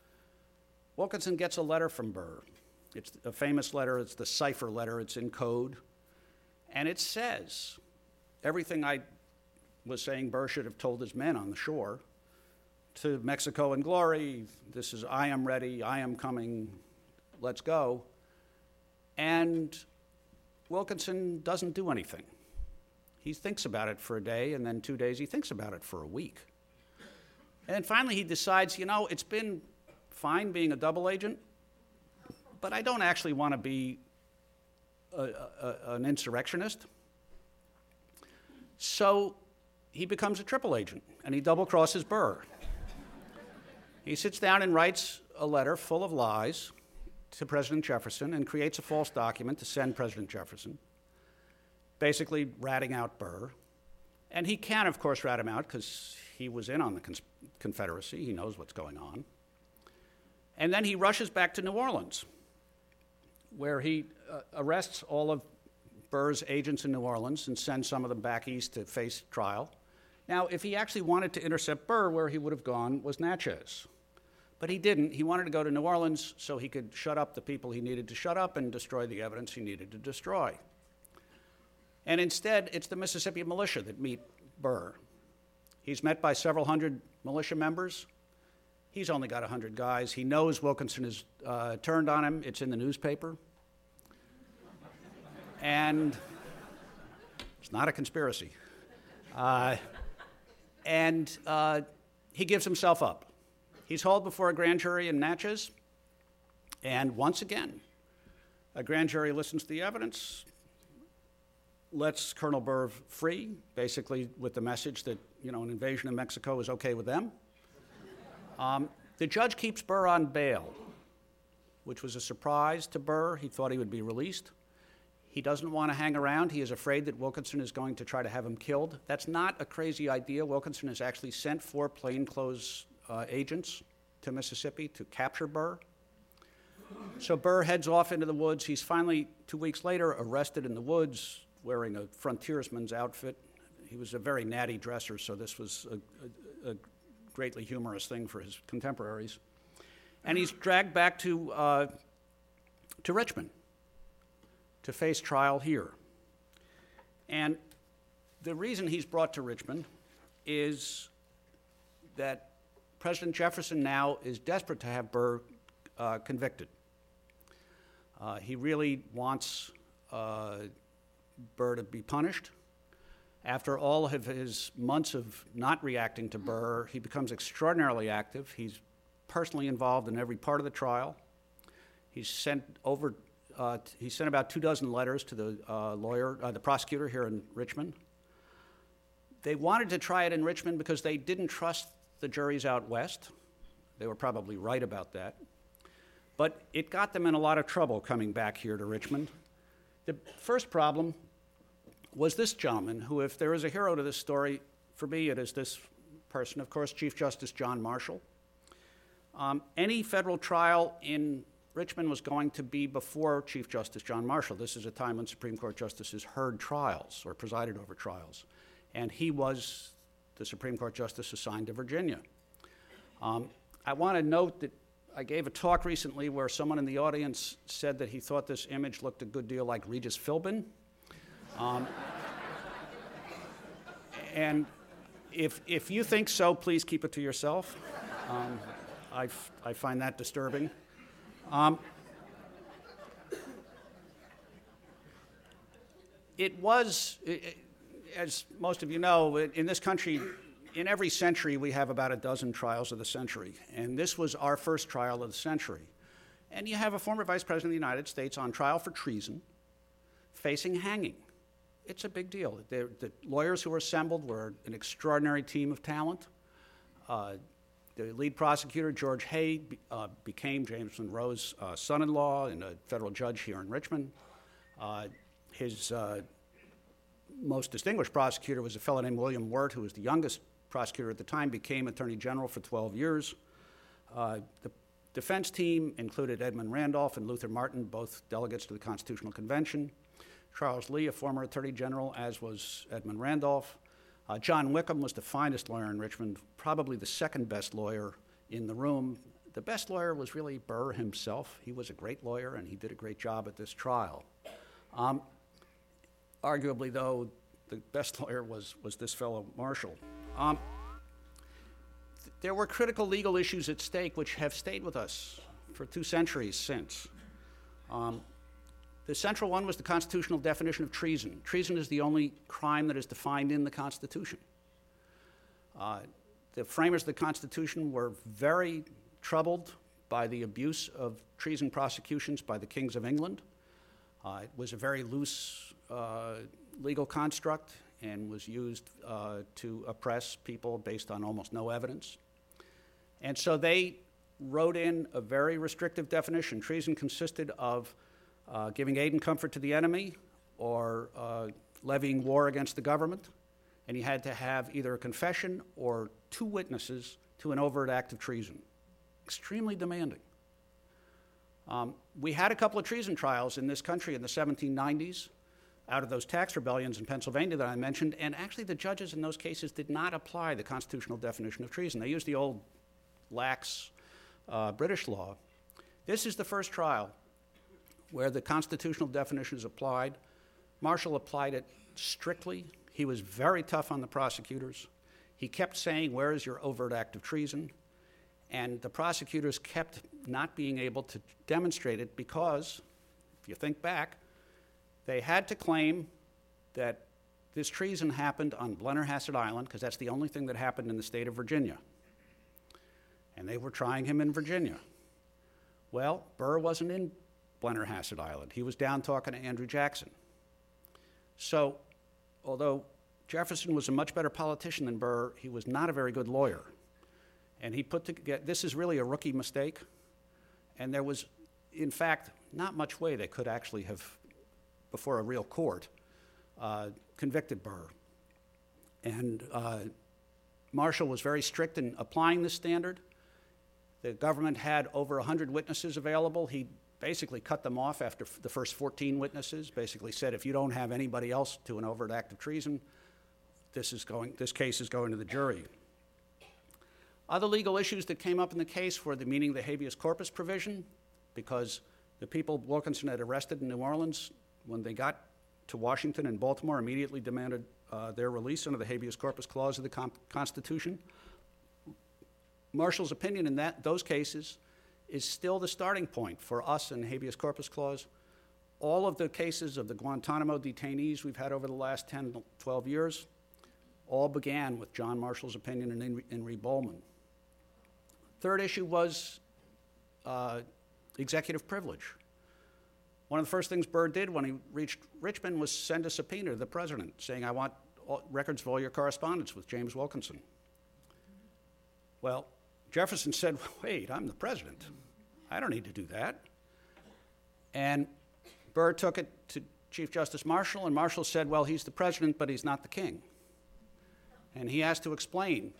Wilkinson gets a letter from Burr. It's a famous letter. It's the cipher letter. It's in code. And it says everything I was saying Burr should have told his men on the shore: to Mexico and glory, this is, I am ready, I am coming, let's go. And Wilkinson doesn't do anything. He thinks about it for a day, and then 2 days. He thinks about it for a week. And then finally he decides, you know, it's been fine being a double agent, but I don't actually want to be an insurrectionist. So he becomes a triple agent, and he double-crosses Burr. He sits down and writes a letter full of lies to President Jefferson and creates a false document to send President Jefferson, basically ratting out Burr. And he can, of course, rat him out because he was in on the Confederacy. He knows what's going on. And then he rushes back to New Orleans, where he arrests all of Burr's agents in New Orleans and sends some of them back east to face trial. Now, if he actually wanted to intercept Burr, where he would have gone was Natchez. But he didn't. He wanted to go to New Orleans so he could shut up the people he needed to shut up and destroy the evidence he needed to destroy. And instead, it's the Mississippi militia that meet Burr. He's met by several hundred militia members. He's only got 100 guys. He knows Wilkinson has turned on him. It's in the newspaper. And it's not a conspiracy. And he gives himself up. He's hauled before a grand jury in Natchez. And once again, a grand jury listens to the evidence, lets Colonel Burr free, basically with the message that, you know, an invasion of Mexico is okay with them. The judge keeps Burr on bail, which was a surprise to Burr. He thought he would be released. He doesn't want to hang around. He is afraid that Wilkinson is going to try to have him killed. That's not a crazy idea. Wilkinson has actually sent 4 plainclothes agents to Mississippi to capture Burr. So Burr heads off into the woods. He's finally, 2 weeks later, arrested in the woods, wearing a frontiersman's outfit. he was a very natty dresser, so this was a greatly humorous thing for his contemporaries. And he's dragged back to Richmond to face trial here. And the reason he's brought to Richmond is that President Jefferson now is desperate to have Burr convicted. He really wants Burr to be punished. After all of his months of not reacting to Burr, he becomes extraordinarily active. He's personally involved in every part of the trial. He's sent over. He sent about 2 dozen letters to the lawyer, the prosecutor here in Richmond. They wanted to try it in Richmond because they didn't trust the juries out west. They were probably right about that. But it got them in a lot of trouble coming back here to Richmond. The first problem was this gentleman, who, if there is a hero to this story, for me it is this person, of course, Chief Justice John Marshall. Any federal trial in Richmond was going to be before Chief Justice John Marshall. This is a time when Supreme Court justices heard trials or presided over trials. And he was the Supreme Court justice assigned to Virginia. I want to note that I gave a talk recently where someone in the audience said that he thought this image looked a good deal like Regis Philbin. And if you think so, please keep it to yourself. I find that disturbing. As most of you know, in this country, in every century, we have about a dozen trials of the century. And this was our first trial of the century. And you have a former vice president of the United States on trial for treason facing hanging. It's a big deal. The lawyers who were assembled were an extraordinary team of talent. The lead prosecutor, George Hay, became James Monroe's son-in-law and a federal judge here in Richmond. His most distinguished prosecutor was a fellow named William Wirt, who was the youngest prosecutor at the time, became Attorney General for 12 years. The defense team included Edmund Randolph and Luther Martin, both delegates to the Constitutional Convention. Charles Lee, a former Attorney General, as was Edmund Randolph. John Wickham was the finest lawyer in Richmond, probably the second best lawyer in the room. The best lawyer was really Burr himself. He was a great lawyer, and he did a great job at this trial. Arguably, though, the best lawyer was this fellow, Marshall. There were critical legal issues at stake which have stayed with us for 2 centuries since. The central one was the constitutional definition of treason. Treason is the only crime that is defined in the Constitution. The framers of the Constitution were very troubled by the abuse of treason prosecutions by the kings of England. It was a very loose legal construct and was used to oppress people based on almost no evidence. And so they wrote in a very restrictive definition. Treason consisted of giving aid and comfort to the enemy or levying war against the government. And you had to have either a confession or 2 witnesses to an overt act of treason. Extremely demanding. We had a couple of treason trials in this country in the 1790s. Out of those tax rebellions in Pennsylvania that I mentioned, and actually the judges in those cases did not apply the constitutional definition of treason. They used the old lax British law. This is the first trial where the constitutional definition is applied. Marshall applied it strictly. He was very tough on the prosecutors. He kept saying, "Where is your overt act of treason?" And the prosecutors kept not being able to demonstrate it because, if you think back, they had to claim that this treason happened on Blennerhassett Island because that's the only thing that happened in the state of Virginia. And they were trying him in Virginia. Well, Burr wasn't in Blennerhassett Island. He was down talking to Andrew Jackson. So, although Jefferson was a much better politician than Burr, he was not a very good lawyer. And he put together, this is really a rookie mistake. And there was, in fact, not much way they could actually have before a real court, convicted Burr. And Marshall was very strict in applying this standard. The government had over 100 witnesses available. He basically cut them off after the first 14 witnesses, basically said, if you don't have anybody else to an overt act of treason, this case is going to the jury. Other legal issues that came up in the case were the meaning of the habeas corpus provision, because the people Wilkinson had arrested in New Orleans, when they got to Washington and Baltimore, immediately demanded their release under the habeas corpus clause of the Constitution. Marshall's opinion in those cases is still the starting point for us in the habeas corpus clause. All of the cases of the Guantanamo detainees we've had over the last 10, 12 years all began with John Marshall's opinion and Henry Bollman. Third issue was executive privilege. One of the first things Burr did when he reached Richmond was send a subpoena to the president saying, I want records of all your correspondence with James Wilkinson. Well, Jefferson said, wait, I'm the president. I don't need to do that. And Burr took it to Chief Justice Marshall, and Marshall said, well, he's the president, but he's not the king. And he has to explain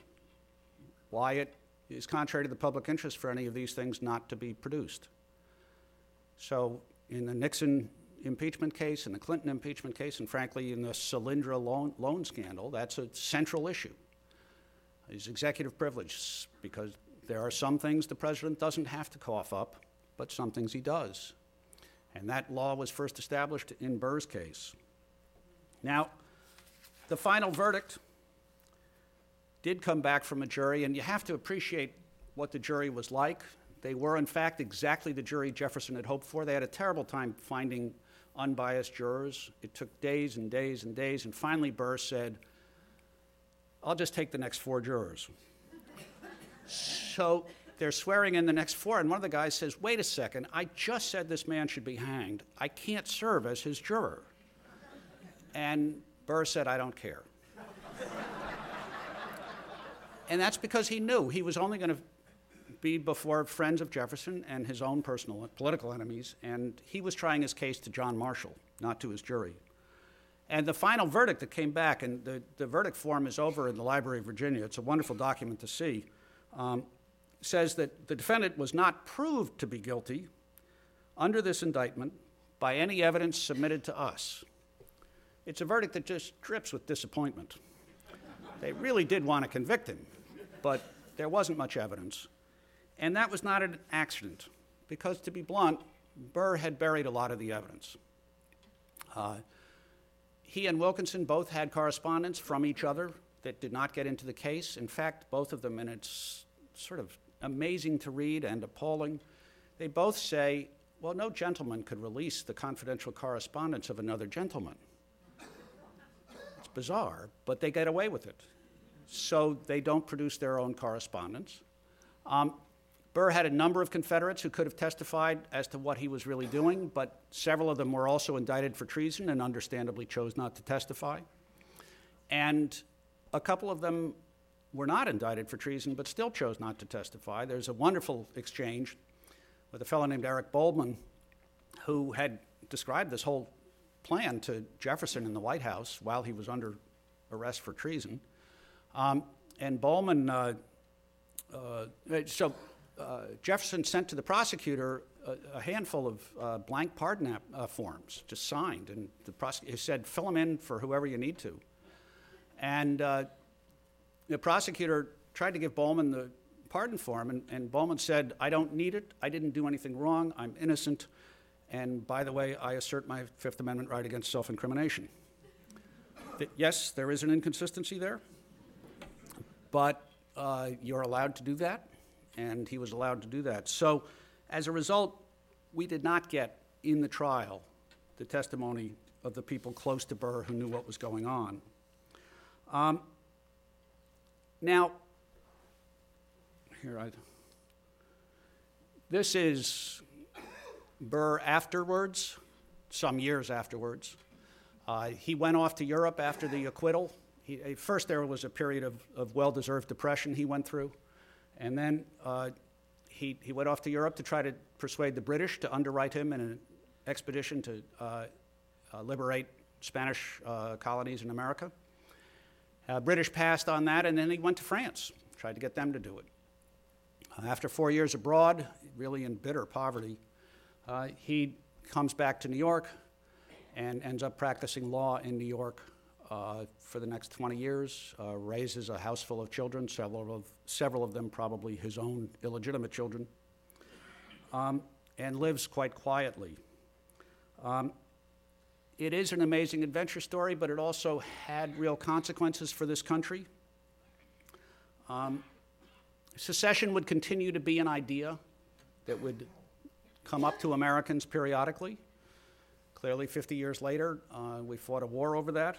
why it is contrary to the public interest for any of these things not to be produced. So in the Nixon impeachment case, in the Clinton impeachment case, and frankly in the Solyndra loan scandal, that's a central issue, is executive privilege, because there are some things the president doesn't have to cough up, but some things he does. And that law was first established in Burr's case. Now, the final verdict did come back from a jury, and you have to appreciate what the jury was like. They were, in fact, exactly the jury Jefferson had hoped for. They had a terrible time finding unbiased jurors. It took days and days and days, and finally Burr said, I'll just take the next four jurors. So they're swearing in the next four, and one of the guys says, wait a second, I just said this man should be hanged. I can't serve as his juror. And Burr said, I don't care. And that's because he knew he was only going to be before friends of Jefferson and his own personal political enemies, and he was trying his case to John Marshall, not to his jury. And the final verdict that came back, and the verdict form is over in the Library of Virginia, it's a wonderful document to see, says that the defendant was not proved to be guilty under this indictment by any evidence submitted to us. It's a verdict that just drips with disappointment. They really did want to convict him, but there wasn't much evidence. And that was not an accident, because to be blunt, Burr had buried a lot of the evidence. He and Wilkinson both had correspondence from each other that did not get into the case. In fact, both of them, and it's sort of amazing to read and appalling, they both say, well, no gentleman could release the confidential correspondence of another gentleman. It's bizarre, but they get away with it. So they don't produce their own correspondence. Burr had a number of Confederates who could have testified as to what he was really doing, but several of them were also indicted for treason and understandably chose not to testify. And a couple of them were not indicted for treason but still chose not to testify. There's a wonderful exchange with a fellow named Eric Bollman, who had described this whole plan to Jefferson in the White House while he was under arrest for treason. And Bollman, Jefferson sent to the prosecutor a handful of blank pardon forms, just signed, and the prosecutor said, fill them in for whoever you need to. And the prosecutor tried to give Bollman the pardon form, and Bollman said, I don't need it, I didn't do anything wrong, I'm innocent, and by the way, I assert my Fifth Amendment right against self-incrimination. Yes, there is an inconsistency there, but you're allowed to do that. And he was allowed to do that. So as a result, we did not get in the trial the testimony of the people close to Burr who knew what was going on. This is Burr afterwards, some years afterwards. He went off to Europe after the acquittal. First there was a period of well-deserved depression he went through. And then he went off to Europe to try to persuade the British to underwrite him in an expedition to liberate Spanish colonies in America. British passed on that, and then he went to France, tried to get them to do it. After 4 years abroad, really in bitter poverty, he comes back to New York and ends up practicing law in New York for the next 20 years, raises a house full of children, several of them probably his own illegitimate children, and lives quite quietly. It is an amazing adventure story, but it also had real consequences for this country. Secession would continue to be an idea that would come up to Americans periodically. Clearly, 50 years later, we fought a war over that.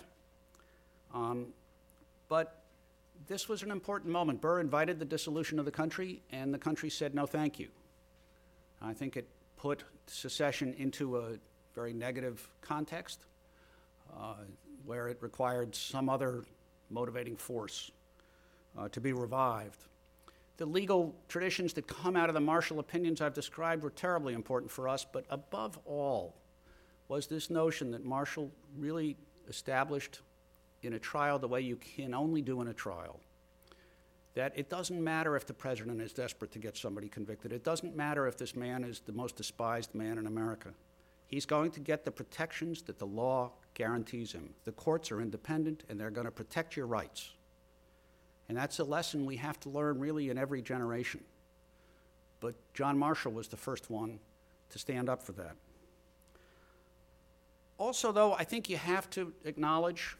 But this was an important moment. Burr invited the dissolution of the country, and the country said, no, thank you. I think it put secession into a very negative context, where it required some other motivating force to be revived. The legal traditions that come out of the Marshall opinions I've described were terribly important for us, but above all was this notion that Marshall really established in a trial the way you can only do in a trial, that it doesn't matter if the president is desperate to get somebody convicted. It doesn't matter if this man is the most despised man in America. He's going to get the protections that the law guarantees him. The courts are independent, and they're going to protect your rights. And that's a lesson we have to learn really in every generation. But John Marshall was the first one to stand up for that. Also, though, I think you have to acknowledge,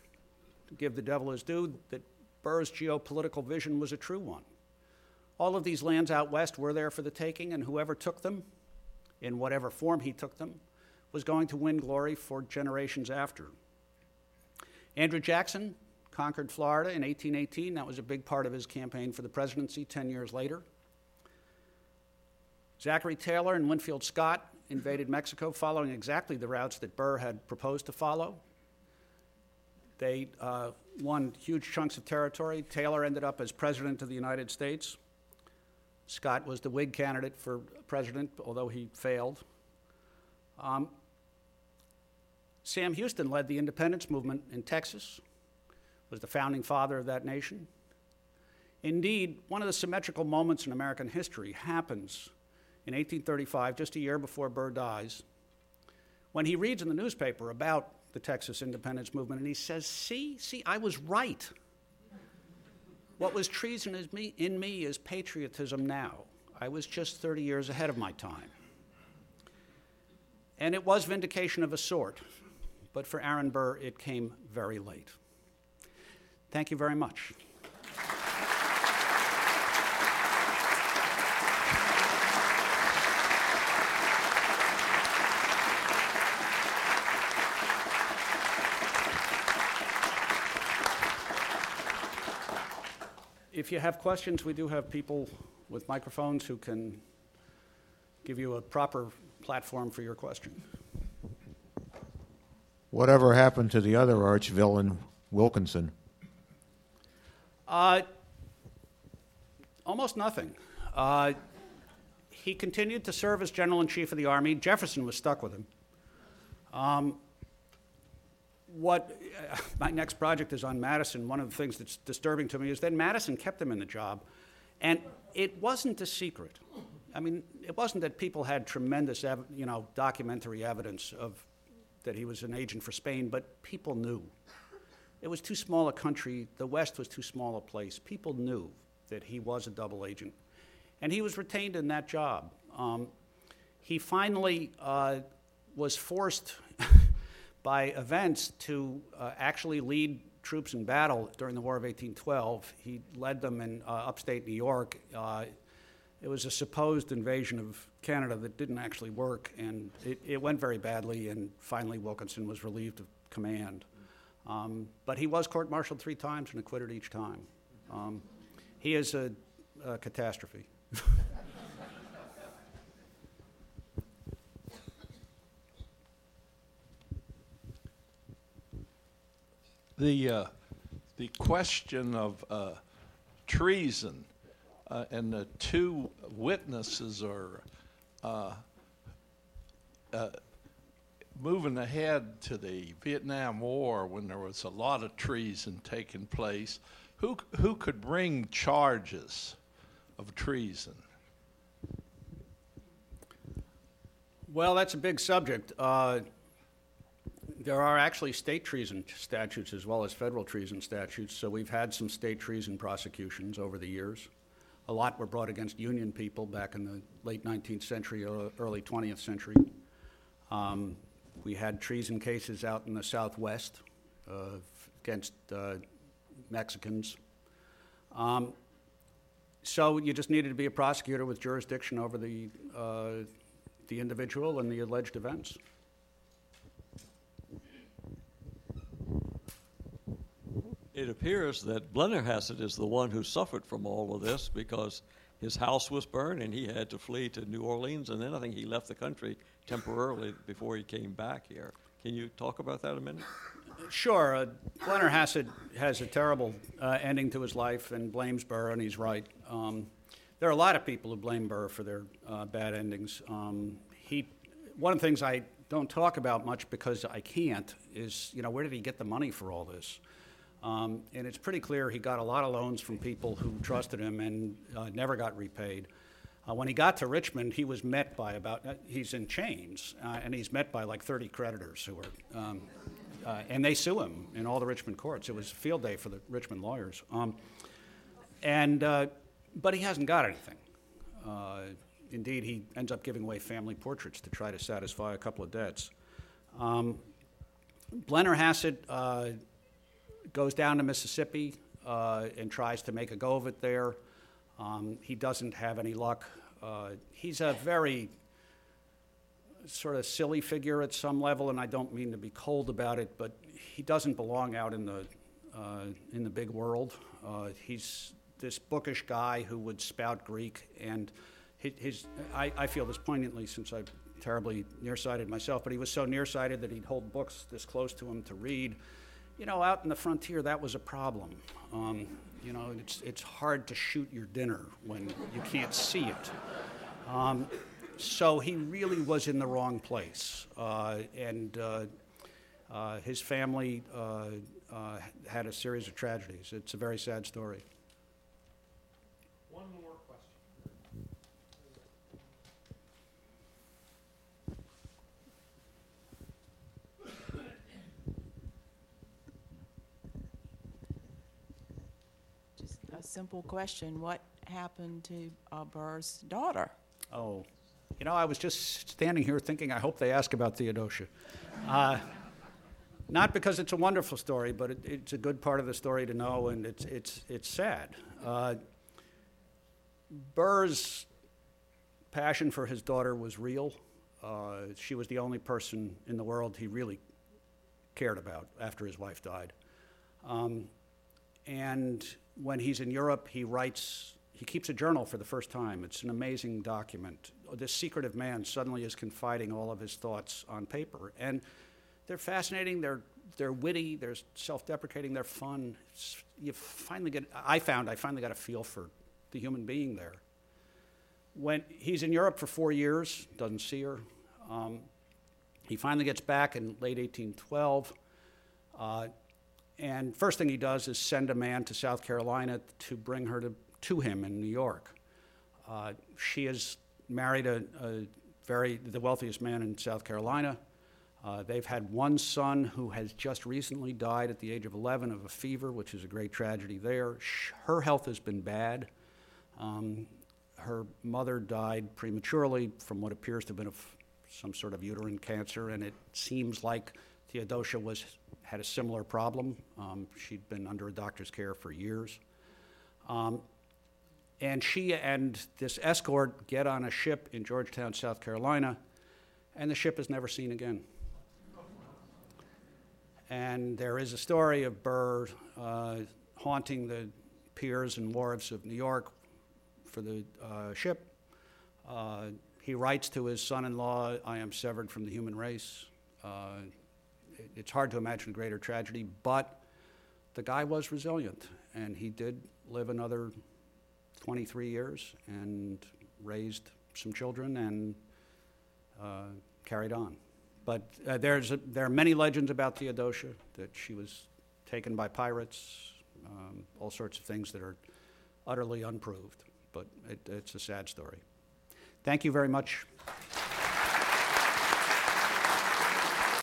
to give the devil his due, that Burr's geopolitical vision was a true one. All of these lands out west were there for the taking, and whoever took them, in whatever form he took them, was going to win glory for generations after. Andrew Jackson conquered Florida in 1818. That was a big part of his campaign for the presidency 10 years later. Zachary Taylor and Winfield Scott invaded Mexico, following exactly the routes that Burr had proposed to follow. They won huge chunks of territory. Taylor ended up as president of the United States. Scott was the Whig candidate for president, although he failed. Sam Houston led the independence movement in Texas, was the founding father of that nation. Indeed, one of the symmetrical moments in American history happens in 1835, just a year before Burr dies, when he reads in the newspaper about the Texas independence movement, and he says, see, I was right. What was treason in me is patriotism now. I was just 30 years ahead of my time. And it was vindication of a sort, but for Aaron Burr, it came very late. Thank you very much. If you have questions, we do have people with microphones who can give you a proper platform for your question. Whatever happened to the other arch villain, Wilkinson? Almost nothing. He continued to serve as General-in-Chief of the Army. Jefferson was stuck with him. My next project is on Madison. One of the things that's disturbing to me is that Madison kept him in the job, and it wasn't a secret. I mean, it wasn't that people had tremendous, documentary evidence of that he was an agent for Spain, but people knew. It was too small a country. The West was too small a place. People knew that he was a double agent, and he was retained in that job. He finally was forced by events to actually lead troops in battle during the War of 1812. He led them in upstate New York. It was a supposed invasion of Canada that didn't actually work, and it went very badly, and finally Wilkinson was relieved of command. But he was court-martialed 3 times and acquitted each time. He is a catastrophe. The question of treason. And the two witnesses are moving ahead to the Vietnam War when there was a lot of treason taking place. Who could bring charges of treason? Well, that's a big subject. There are actually state treason statutes as well as federal treason statutes, so we've had some state treason prosecutions over the years. A lot were brought against Union people back in the late 19th century, early 20th century. We had treason cases out in the Southwest against Mexicans. So you just needed to be a prosecutor with jurisdiction over the individual and the alleged events. It appears that Blennerhassett is the one who suffered from all of this because his house was burned and he had to flee to New Orleans, and then I think he left the country temporarily before he came back here. Can you talk about that a minute? Sure. Blennerhassett has a terrible ending to his life and blames Burr, and he's right. There are a lot of people who blame Burr for their bad endings. One of the things I don't talk about much because I can't is, you know, where did he get the money for all this? And it's pretty clear he got a lot of loans from people who trusted him and never got repaid. When he got to Richmond, he was met by he's in chains, and he's met by like 30 creditors who were, and they sue him in all the Richmond courts. It was a field day for the Richmond lawyers. But he hasn't got anything. Indeed, he ends up giving away family portraits to try to satisfy a couple of debts. Blennerhassett goes down to Mississippi and tries to make a go of it there. He doesn't have any luck. He's a very sort of silly figure at some level, and I don't mean to be cold about it, but he doesn't belong out in the big world. He's this bookish guy who would spout Greek, and I feel this poignantly since I'm terribly nearsighted myself, but he was so nearsighted that he'd hold books this close to him to read. You know, out in the frontier, that was a problem. You know, it's hard to shoot your dinner when you can't see it. So he really was in the wrong place. And his family had a series of tragedies. It's a very sad story. One more question. A simple question. What happened to Burr's daughter? Oh, you know, I was just standing here thinking, I hope they ask about Theodosia. Not because it's a wonderful story, but it's a good part of the story to know, and it's sad. Burr's passion for his daughter was real. She was the only person in the world he really cared about after his wife died. And when he's in Europe, he keeps a journal for the first time. It's an amazing document. This secretive man suddenly is confiding all of his thoughts on paper. And they're fascinating, they're witty, they're self-deprecating, they're fun. I finally got a feel for the human being there. When he's in Europe for 4 years, doesn't see her. He finally gets back in late 1812. And first thing he does is send a man to South Carolina to bring her to him in New York. She is married the wealthiest man in South Carolina. They've had one son who has just recently died at the age of 11 of a fever, which is a great tragedy there. Her health has been bad. Her mother died prematurely from what appears to have been some sort of uterine cancer, and it seems like Theodosia had a similar problem. She'd been under a doctor's care for years. And she and this escort get on a ship in Georgetown, South Carolina, and the ship is never seen again. And there is a story of Burr haunting the piers and wharves of New York for the ship. He writes to his son-in-law, "I am severed from the human race." It's hard to imagine a greater tragedy, but the guy was resilient, and he did live another 23 years and raised some children and carried on. But there are many legends about Theodosia, that she was taken by pirates, all sorts of things that are utterly unproved, but it's a sad story. Thank you very much.